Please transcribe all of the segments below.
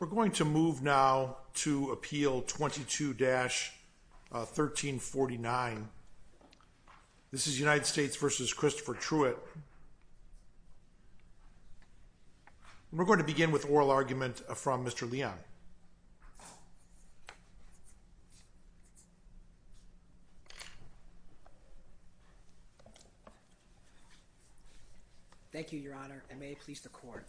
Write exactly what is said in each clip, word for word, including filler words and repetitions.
We're going to move now to Appeal twenty-two dash thirteen forty-nine. This is United States versus Christopher Truett. We're going to begin with oral argument from Mister Leon. Thank you, Your Honor, and may it please the court.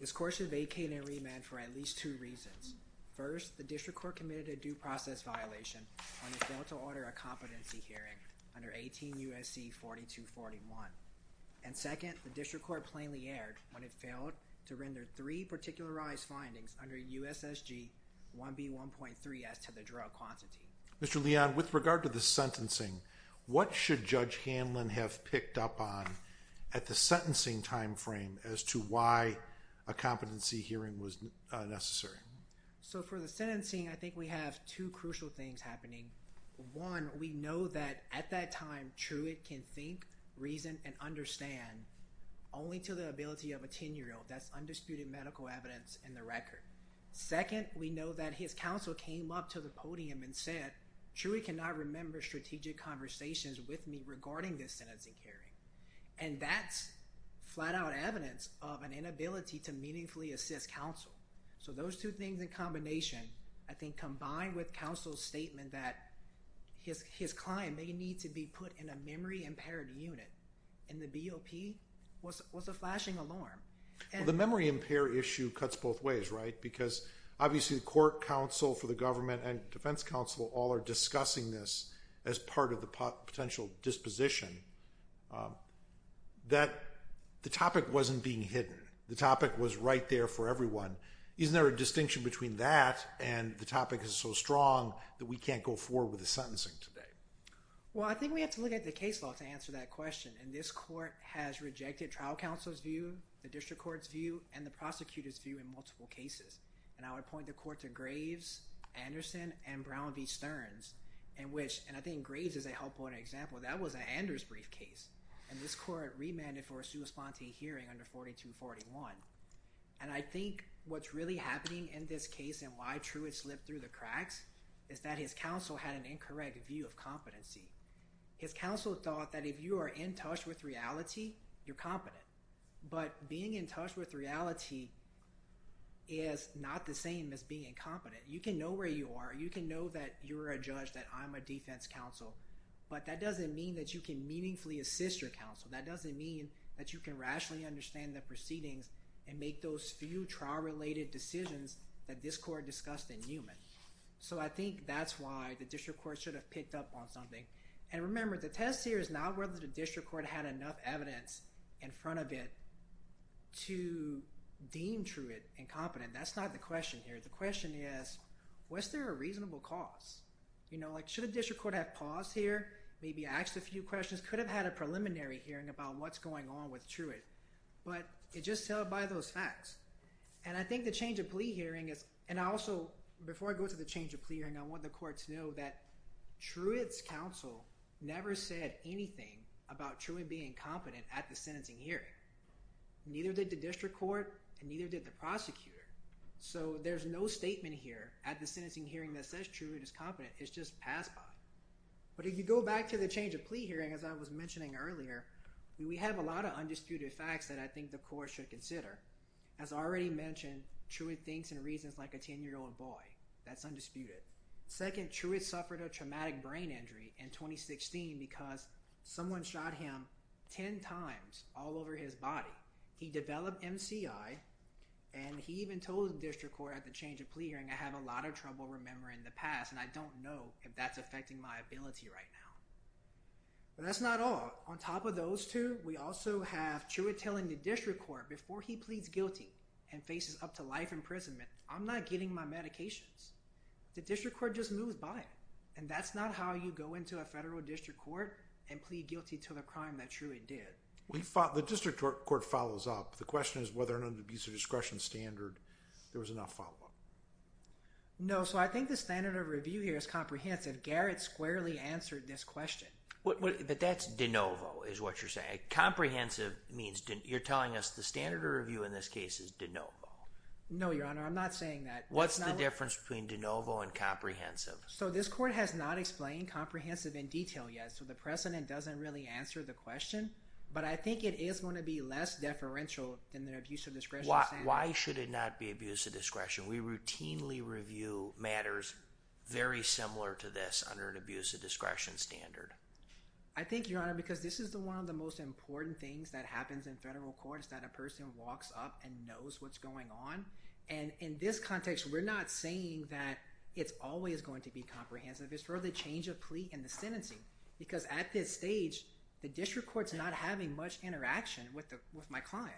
This court should vacate and remand for at least two reasons. First, the district court committed a due process violation when it failed to order a competency hearing under eighteen U S C forty-two forty-one. And second, the district court plainly erred when it failed to render three particularized findings under U S S G one B one point three as to the drug quantity. Mister Leon, with regard to the sentencing, what should Judge Hanlon have picked up on at the sentencing time frame as to why a competency hearing was uh, necessary? So for the sentencing, I think we have two crucial things happening. One, we know that at that time, Truett can think, reason, and understand only to the ability of a ten-year-old. That's undisputed medical evidence in the record. Second, we know that his counsel came up to the podium and said, Truett cannot remember strategic conversations with me regarding this sentencing hearing. And that's flat-out evidence of an inability to meaningfully assist counsel. So those two things in combination, I think combined with counsel's statement that his, his client may need to be put in a memory-impaired unit, and the B O P was, was a flashing alarm. And well, the memory-impaired issue cuts both ways, right? Because obviously the court counsel for the government and defense counsel all are discussing this as part of the potential disposition. Um, that the topic wasn't being hidden. The topic was right there for everyone. Isn't there a distinction between that and the topic is so strong that we can't go forward with the sentencing today? Well, I think we have to look at the case law to answer that question. And this court has rejected trial counsel's view, the district court's view, and the prosecutor's view in multiple cases. And I would point the court to Graves, Anderson, and Brown v. Stearns, in which, and I think Graves is a helpful example, that was an Anders brief case. And this court remanded for a sua sponte hearing under forty-two forty-one. And I think what's really happening in this case and why Truett slipped through the cracks is that his counsel had an incorrect view of competency. His counsel thought that if you are in touch with reality, you're competent. But being in touch with reality is not the same as being incompetent. You can know where you are. You can know that you're a judge, that I'm a defense counsel. But that doesn't mean that you can meaningfully assist your counsel. That doesn't mean that you can rationally understand the proceedings and make those few trial-related decisions that this court discussed in Newman. So I think that's why the district court should have picked up on something. And remember, the test here is not whether the district court had enough evidence in front of it to deem Truett incompetent. That's not the question here. The question is, was there a reasonable cause? You know, like, should a district court have paused here? Maybe asked a few questions, could have had a preliminary hearing about what's going on with Truett, but it just held by those facts. And I think the change of plea hearing is, and I also, before I go to the change of plea hearing, I want the court to know that Truett's counsel never said anything about Truett being competent at the sentencing hearing. Neither did the district court, and neither did the prosecutor. So there's no statement here at the sentencing hearing that says Truett is competent. It's just passed by. But if you go back to the change of plea hearing, as I was mentioning earlier, we have a lot of undisputed facts that I think the court should consider. As already mentioned, Truett thinks and reasons like a ten-year-old boy. That's undisputed. Second, Truett suffered a traumatic brain injury in twenty sixteen because someone shot him ten times all over his body. He developed M C I, and he even told the district court at the change of plea hearing, I have a lot of trouble remembering the past, and I don't know if that's affecting my ability right now. But that's not all. On top of those two, we also have Truett telling the district court before he pleads guilty and faces up to life imprisonment, I'm not getting my medications. The district court just moves by it, and that's not how you go into a federal district court and plead guilty to the crime that Truett did. We fought, the district court follows up. The question is whether or not the abuse of discretion standard, there was enough follow-up. No, so I think the standard of review here is comprehensive. Garrett squarely answered this question. What, what, but that's de novo is what you're saying. Comprehensive means de, you're telling us the standard of review in this case is de novo. No, Your Honor, I'm not saying that. What's the difference between de novo and comprehensive? So this court has not explained comprehensive in detail yet, so the precedent doesn't really answer the question. But I think it is going to be less deferential than the abuse of discretion why, standard. Why should it not be abuse of discretion? We routinely review matters very similar to this under an abuse of discretion standard. I think, Your Honor, because this is the one of the most important things that happens in federal courts, that a person walks up and knows what's going on. And in this context, we're not saying that it's always going to be comprehensive. It's for the change of plea and the sentencing, because at this stage, the district court's not having much interaction with the with my client.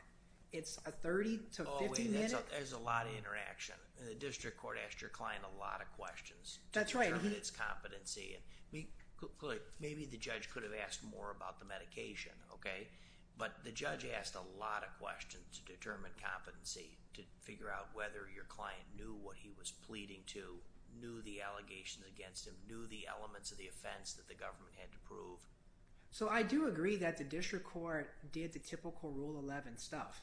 It's a thirty to fifty minute. Oh, there's a lot of interaction. And the district court asked your client a lot of questions. That's right. To determine its competency. And I mean, clearly, maybe the judge could have asked more about the medication, okay? But the judge asked a lot of questions to determine competency, to figure out whether your client knew what he was pleading to, knew the allegations against him, knew the elements of the offense that the government had to prove. So I do agree that the district court did the typical Rule eleven stuff,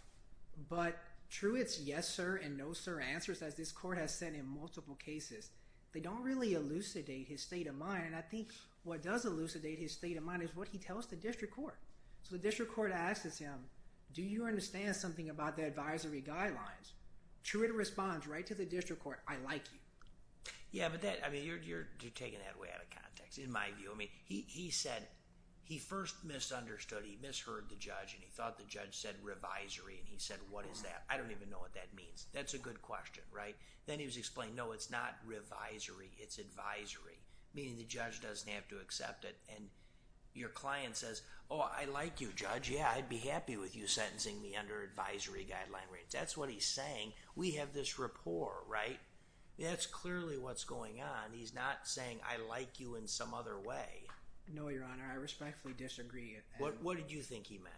but Truett's yes sir and no sir answers, as this court has said in multiple cases, they don't really elucidate his state of mind. And I think what does elucidate his state of mind is what he tells the district court. So the district court asks him, do you understand something about the advisory guidelines? Truett responds right to the district court, I like you. Yeah, but that, I mean, you're, you're, you're taking that way out of context, in my view. I mean, he, he said, he first misunderstood, he misheard the judge, and he thought the judge said revisory, and he said, what is that? I don't even know what that means. That's a good question, right? Then he was explained, no, it's not revisory, it's advisory, meaning the judge doesn't have to accept it. And your client says, oh, I like you, judge. Yeah, I'd be happy with you sentencing me under advisory guideline range. That's what he's saying. We have this rapport, right? That's clearly what's going on. He's not saying, I like you in some other way. No, Your Honor, I respectfully disagree. What What did you think he meant?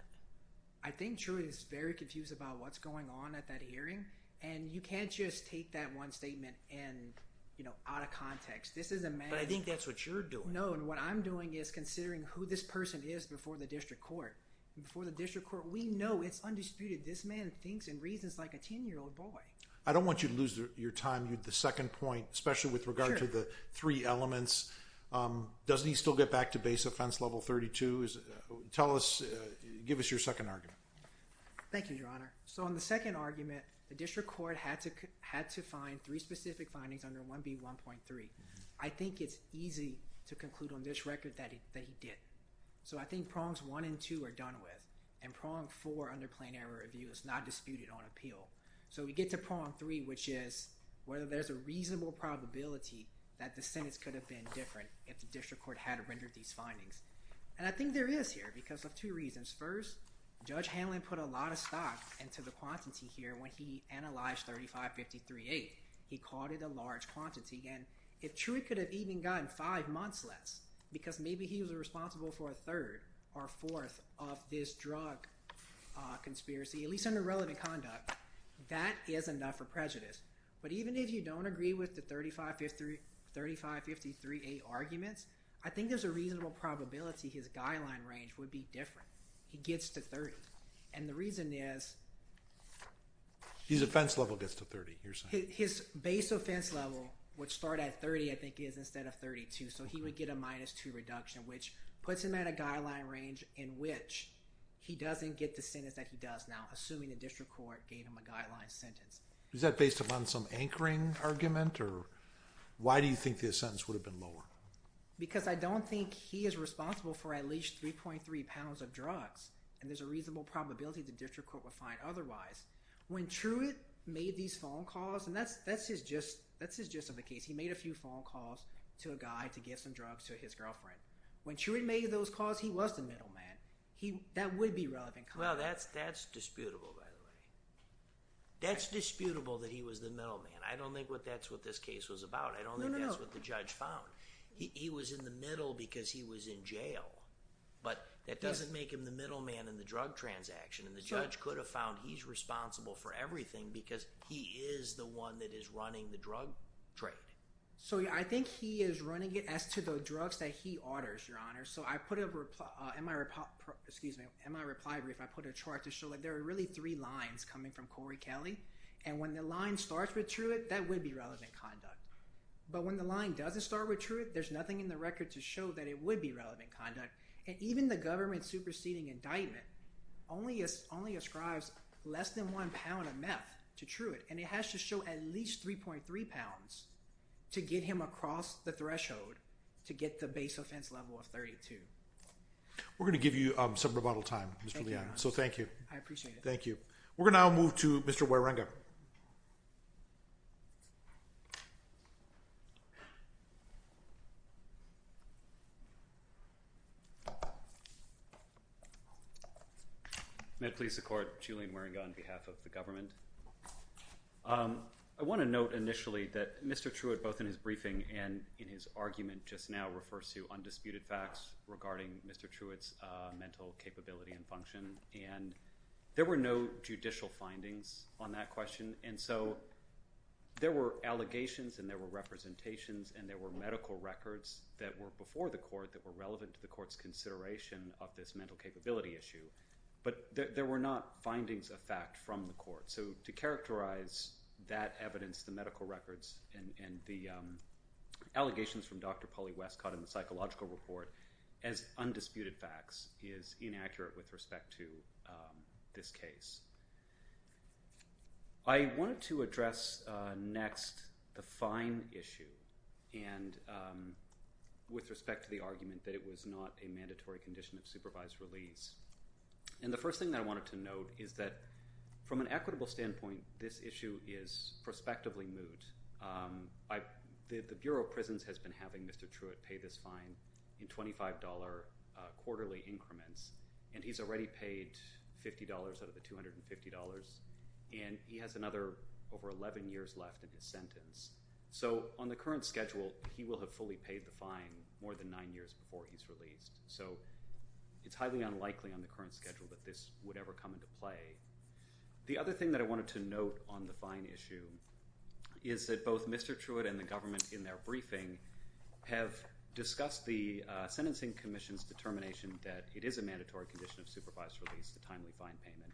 I think Truett is very confused about what's going on at that hearing, and you can't just take that one statement and, you know, out of context. This is a man. But I think that's what you're doing. No, and what I'm doing is considering who this person is before the district court. And before the district court, we know it's undisputed. This man thinks and reasons like a ten-year-old boy. I don't want you to lose the, your time. You, the second point, especially with regard sure. to the three elements. Um, doesn't he still get back to base offense level thirty-two? Is, uh, tell us, uh, give us your second argument. Thank you, Your Honor. So on the second argument, the district court had to had to find three specific findings under one B one point three. Mm-hmm. I think it's easy to conclude on this record that he, that he did. So I think prongs one and two are done with, and prong four under plain error review is not disputed on appeal. So we get to prong three, which is whether there's a reasonable probability that the sentence could have been different if the district court had rendered these findings. And I think there is here because of two reasons. First, Judge Hanlon put a lot of stock into the quantity here when he analyzed thirty-five fifty-three eight. He called it a large quantity, and if Truett could have even gotten five months less because maybe he was responsible for a third or fourth of this drug uh, conspiracy, at least under relevant conduct, that is enough for prejudice. But even if you don't agree with the thirty-five fifty-three, thirty-five fifty-three A arguments, I think there's a reasonable probability his guideline range would be different. He gets to thirty, and the reason is his offense level gets to thirty. You're saying his, his base offense level would start at thirty, I think, is instead of thirty-two, so okay. He would get a minus two reduction, which puts him at a guideline range in which he doesn't get the sentence that he does now, assuming the district court gave him a guideline sentence. Is that based upon some anchoring argument, or? Why do you think the sentence would have been lower? Because I don't think he is responsible for at least three point three pounds of drugs, and there's a reasonable probability the district court would find otherwise. When Truett made these phone calls, and that's that's his gist, that's his gist of the case. He made a few phone calls to a guy to get some drugs to his girlfriend. When Truett made those calls, he was the middleman. He that would be relevant conduct. Well, that's that's disputable, by the way. That's disputable that he was the middleman. I don't think what that's what this case was about. I don't no, think no, that's no. what the judge found. He, he was in the middle because he was in jail, but that doesn't yes. make him the middleman in the drug transaction. And the so, judge could have found he's responsible for everything because he is the one that is running the drug trade. So yeah, I think he is running it as to the drugs that he orders, Your Honor. So I put a reply, uh, in my reply, excuse me, in my reply brief, I put a chart to show that there are really three lines coming from Corey Kelly, And when the line starts with Truett, that would be relevant conduct. But when the line doesn't start with Truett, there's nothing in the record to show that it would be relevant conduct. And even the government superseding indictment only, as, only ascribes less than one pound of meth to Truett, and it has to show at least three point three pounds to get him across the threshold to get the base offense level of thirty-two. We're going to give you um, some rebuttal time, Mister Leon. So thank you. I appreciate it. Thank you. We're going to now move to Mister Wierenga. May it please the Court, Julian Wierenga on behalf of the government. Um, I want to note initially that Mister Truett, both in his briefing and in his argument just now, refers to undisputed facts regarding Mister Truett's uh, mental capability and function. And there were no judicial findings on that question. And so there were allegations and there were representations and there were medical records that were before the Court that were relevant to the Court's consideration of this mental capability issue. But th- there were not findings of fact from the Court. So to characterize that evidence, the medical records and, and the um, allegations from Doctor Polly Westcott in the psychological report as undisputed facts is inaccurate with respect to um, this case. I wanted to address uh, next the fine issue and um, with respect to the argument that it was not a mandatory condition of supervised release. And the first thing that I wanted to note is that from an equitable standpoint, this issue is prospectively moot. Um, I, the, the Bureau of Prisons has been having Mister Truett pay this fine in twenty-five dollars uh, quarterly increments, and he's already paid fifty dollars out of the two hundred fifty dollars, and he has another over eleven years left in his sentence. So on the current schedule, he will have fully paid the fine more than nine years before he's released. So it's highly unlikely on the current schedule that this would ever come into play. The other thing that I wanted to note on the fine issue is that both Mister Truett and the government in their briefing have discussed the uh, Sentencing Commission's determination that it is a mandatory condition of supervised release, the timely fine payment.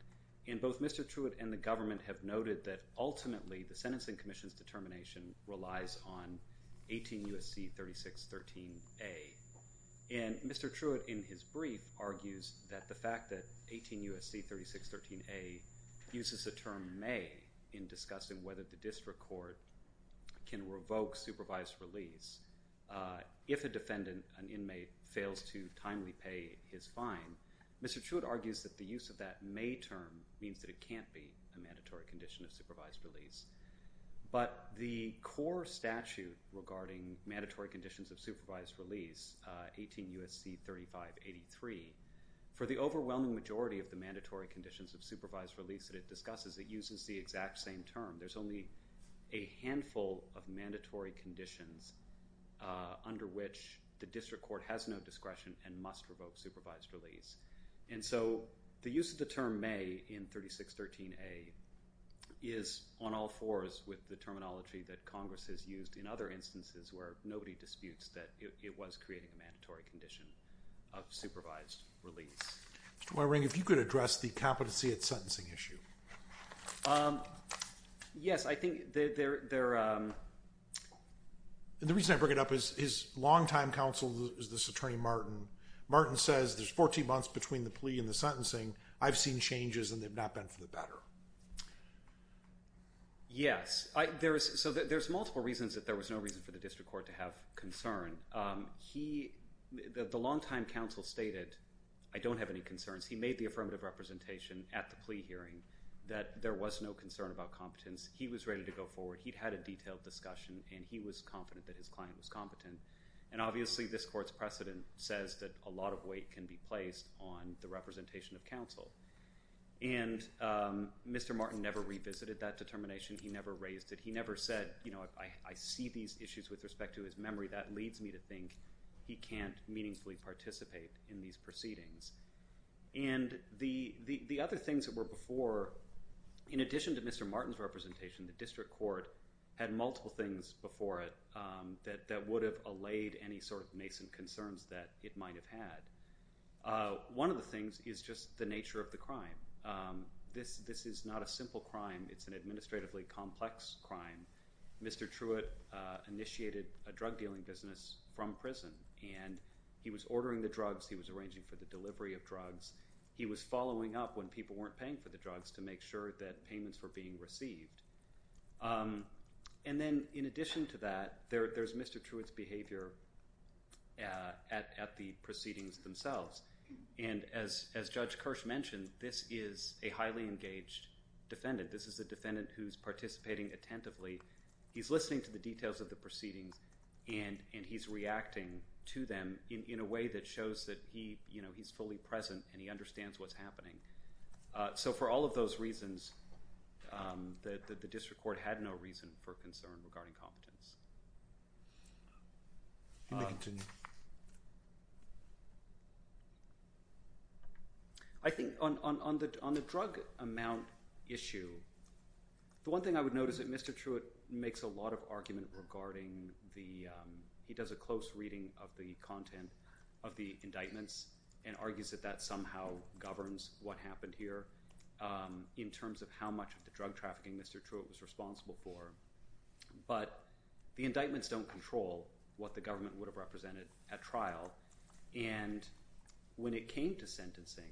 And both Mister Truett and the government have noted that ultimately the Sentencing Commission's determination relies on eighteen U S C thirty-six thirteen A. And Mister Truett, in his brief, argues that the fact that eighteen U S C thirty-six thirteen A uses the term may in discussing whether the district court can revoke supervised release uh, if a defendant, an inmate, fails to timely pay his fine, Mister Truett argues that the use of that may term means that it can't be a mandatory condition of supervised release. But the core statute regarding mandatory conditions of supervised release, uh, eighteen U S C thirty-five eighty-three, for the overwhelming majority of the mandatory conditions of supervised release that it discusses, it uses the exact same term. There's only a handful of mandatory conditions uh, under which the district court has no discretion and must revoke supervised release. And so the use of the term may in thirty-six thirteen A is on all fours with the terminology that Congress has used in other instances where nobody disputes that it, it was creating a mandatory condition of supervised release. Mister Wierenga, if you could address the competency at sentencing issue. Um, yes, I think they're... they're, they're um... And the reason I bring it up is his longtime counsel is this attorney, Martin. Martin says there's fourteen months between the plea and the sentencing. I've seen changes and they've not been for the better. Yes. I, there's, so th- there's multiple reasons that there was no reason for the district court to have concern. Um, he, the, the longtime counsel stated, I don't have any concerns. He made the affirmative representation at the plea hearing that there was no concern about competence. He was ready to go forward. He'd had a detailed discussion, and he was confident that his client was competent. And obviously, this court's precedent says that a lot of weight can be placed on the representation of counsel. And um, Mister Martin never revisited that determination. He never raised it. He never said, you know, I, I see these issues with respect to his memory. That leads me to think he can't meaningfully participate in these proceedings. And the, the, the other things that were before, in addition to Mister Martin's representation, the district court had multiple things before it um, that, that would have allayed any sort of nascent concerns that it might have had. Uh, one of the things is just the nature of the crime. Um, this this is not a simple crime. It's an administratively complex crime. Mister Truett uh, initiated a drug dealing business from prison, and he was ordering the drugs. He was arranging for the delivery of drugs. He was following up when people weren't paying for the drugs to make sure that payments were being received. Um, and then in addition to that, there, there's Mister Truett's behavior uh, at, at the proceedings themselves. And as, as Judge Kirsch mentioned, this is a highly engaged defendant. This is a defendant who's participating attentively. He's listening to the details of the proceedings, and, and he's reacting to them in, in a way that shows that he, you know, he's fully present and he understands what's happening. Uh, so for all of those reasons, um, the, the, the district court had no reason for concern regarding competence. You may um, continue. I think on, on, on, the, on the drug amount issue, the one thing I would note is that Mister Truett makes a lot of argument regarding the um, he does a close reading of the content of the indictments and argues that that somehow governs what happened here um, in terms of how much of the drug trafficking Mister Truett was responsible for. But the indictments don't control what the government would have represented at trial. And when it came to sentencing,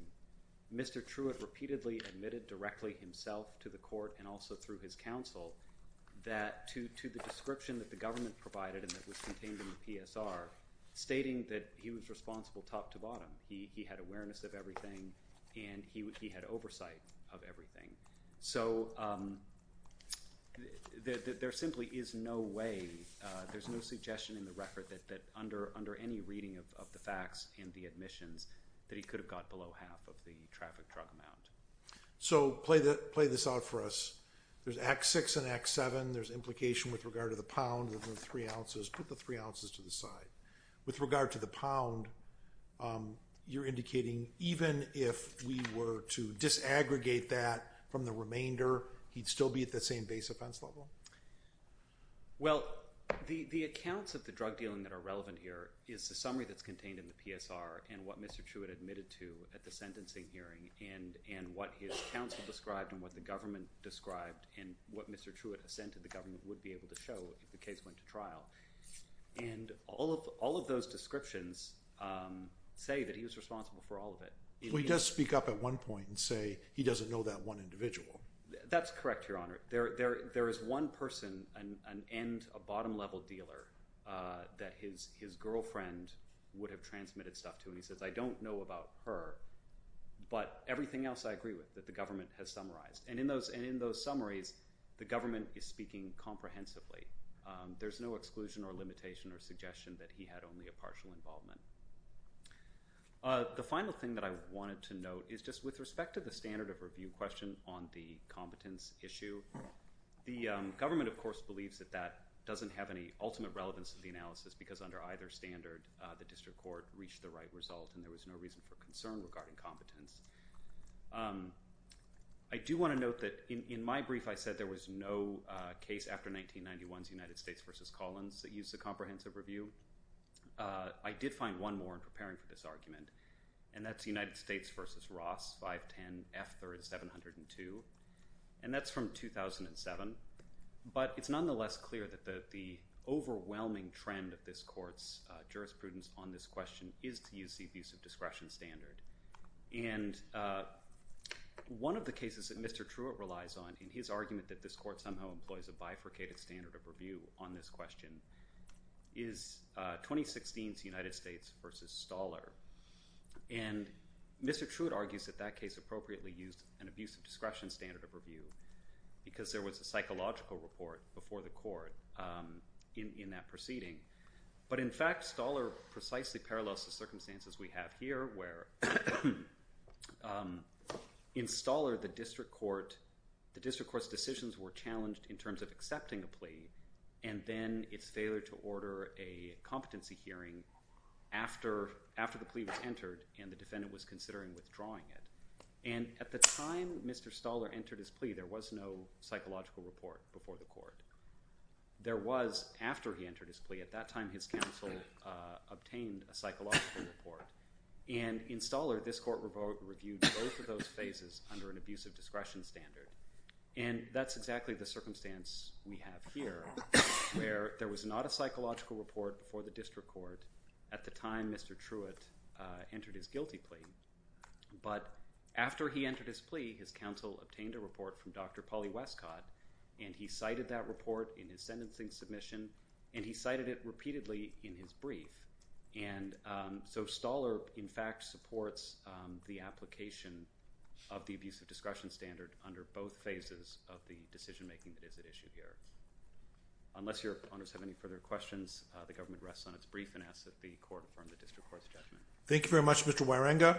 Mister Truett repeatedly admitted directly himself to the court and also through his counsel that to, to the description that the government provided and that was contained in the P S R, stating that he was responsible top to bottom. He, he had awareness of everything, and he, he had oversight of everything. So um, th- th- there simply is no way, uh, there's no suggestion in the record that, that under, under any reading of, of the facts and the admissions that he could have got below half of the traffic drug amount. So play, the, play this out for us. There's Act six and Act seven. There's implication with regard to the pound of the three ounces. Put the three ounces to the side. With regard to the pound, um, you're indicating even if we were to disaggregate that from the remainder, he'd still be at the same base offense level? Well, the, the accounts of the drug dealing that are relevant here is the summary that's contained in the P S R and what Mister Truett admitted to at the sentencing hearing and, and what his counsel described and what the government described and what Mister Truett assented the government would be able to show if the case went to trial. And all of all of those descriptions um, say that he was responsible for all of it. In, well, he does speak up at one point and say he doesn't know that one individual. That's correct, Your Honor. There, there, there is one person, an, an end, a bottom-level dealer uh, that his his girlfriend would have transmitted stuff to, and he says, "I don't know about her, but everything else I agree with that the government has summarized." And in those and in those summaries, the government is speaking comprehensively. Um, there's no exclusion or limitation or suggestion that he had only a partial involvement. Uh, the final thing that I wanted to note is just with respect to the standard of review question on the competence issue, the um, government, of course, believes that that doesn't have any ultimate relevance to the analysis because under either standard, uh, the district court reached the right result and there was no reason for concern regarding competence. Um, I do want to note that in, in my brief, I said there was no uh, case after nineteen ninety-one's United States versus Collins that used the comprehensive review. Uh, I did find one more in preparing for this argument, and that's United States versus Ross, five ten F third seven oh two, and that's from two thousand seven. But it's nonetheless clear that the, the overwhelming trend of this court's uh, jurisprudence on this question is to use the abuse of discretion standard. And uh, one of the cases that Mister Truett relies on in his argument that this court somehow employs a bifurcated standard of review on this question is uh, twenty sixteen's United States versus Stoller. And Mister Truett argues that that case appropriately used an abuse of discretion standard of review because there was a psychological report before the court um, in, in that proceeding. But in fact, Stoller precisely parallels the circumstances we have here where um, in Stoller, the district court, the district court's decisions were challenged in terms of accepting a plea and then its failure to order a competency hearing after after the plea was entered and the defendant was considering withdrawing it. And at the time Mister Stoller entered his plea, there was no psychological report before the court. There was, after he entered his plea, at that time his counsel uh, obtained a psychological report. And in Stoller, this court reviewed both of those phases under an abuse of discretion standard. And that's exactly the circumstance we have here, where there was not a psychological report before the district court at the time Mister Truett uh, entered his guilty plea. But after he entered his plea, his counsel obtained a report from Doctor Polly Westcott, and he cited that report in his sentencing submission, and he cited it repeatedly in his brief. And um, so Stoller, in fact, supports um, the application of the abuse of discretion standard under both phases of the decision-making that is at issue here. Unless your honors have any further questions, uh, the government rests on its brief and asks that the court affirm the district court's judgment. Thank you very much, Mister Wierenga.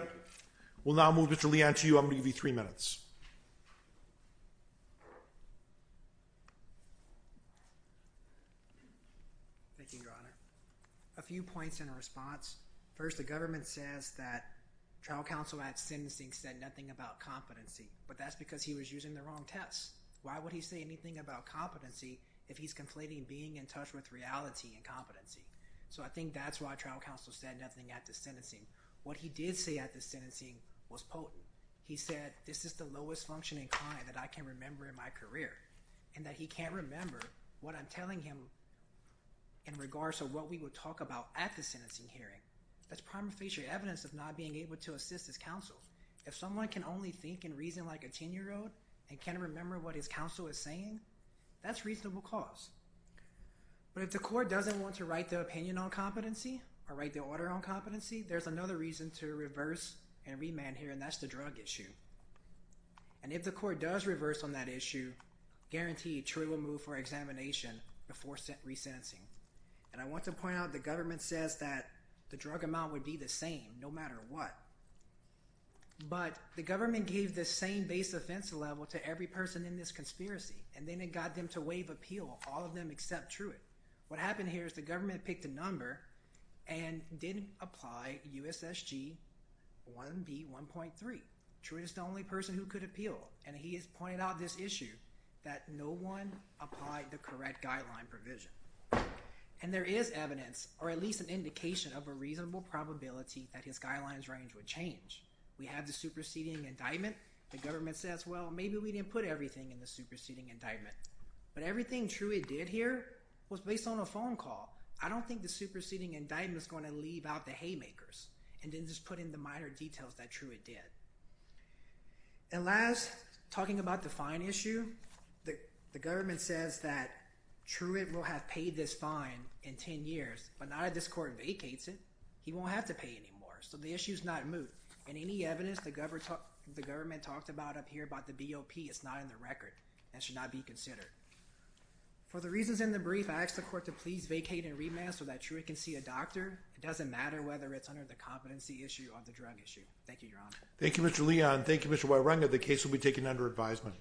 We'll now move Mister Leon to you. I'm going to give you three minutes. Thank you, Your Honor. A few points in response. First, the government says that trial counsel at sentencing said nothing about competency, but that's because he was using the wrong test. Why would he say anything about competency if he's conflating being in touch with reality and competency? So I think that's why trial counsel said nothing at the sentencing. What he did say at the sentencing was potent. He said, this is the lowest functioning client that I can remember in my career, and that he can't remember what I'm telling him in regards to what we would talk about at the sentencing hearing. That's prima facie evidence of not being able to assist his counsel. If someone can only think and reason like a ten-year-old and can't remember what his counsel is saying, that's reasonable cause. But if the court doesn't want to write the opinion on competency or write the order on competency, there's another reason to reverse and remand here, and that's the drug issue. And if the court does reverse on that issue, guaranteed Troy will move for examination before resentencing. And I want to point out the government says that the drug amount would be the same no matter what. But the government gave the same base offense level to every person in this conspiracy, and then it got them to waive appeal, all of them except Truett. What happened here is the government picked a number and didn't apply U S S G one B one point three. Truett is the only person who could appeal, and he has pointed out this issue that no one applied the correct guideline provision. And there is evidence, or at least an indication of a reasonable probability that his guidelines range would change. We have the superseding indictment. The government says, well, maybe we didn't put everything in the superseding indictment. But everything Truett did here was based on a phone call. I don't think the superseding indictment is going to leave out the haymakers and then just put in the minor details that Truett did. And last, talking about the fine issue, the, the government says that Truett will have paid this fine in ten years, but not if this court vacates it. He won't have to pay anymore, so the issue's not moot. And any evidence the, gover- ta- the government talked about up here about the B O P is not in the record and should not be considered. For the reasons in the brief, I ask the court to please vacate and remand so that Truett can see a doctor. It doesn't matter whether it's under the competency issue or the drug issue. Thank you, Your Honor. Thank you, Mister Leon. Thank you, Mister Wierenga. The case will be taken under advisement.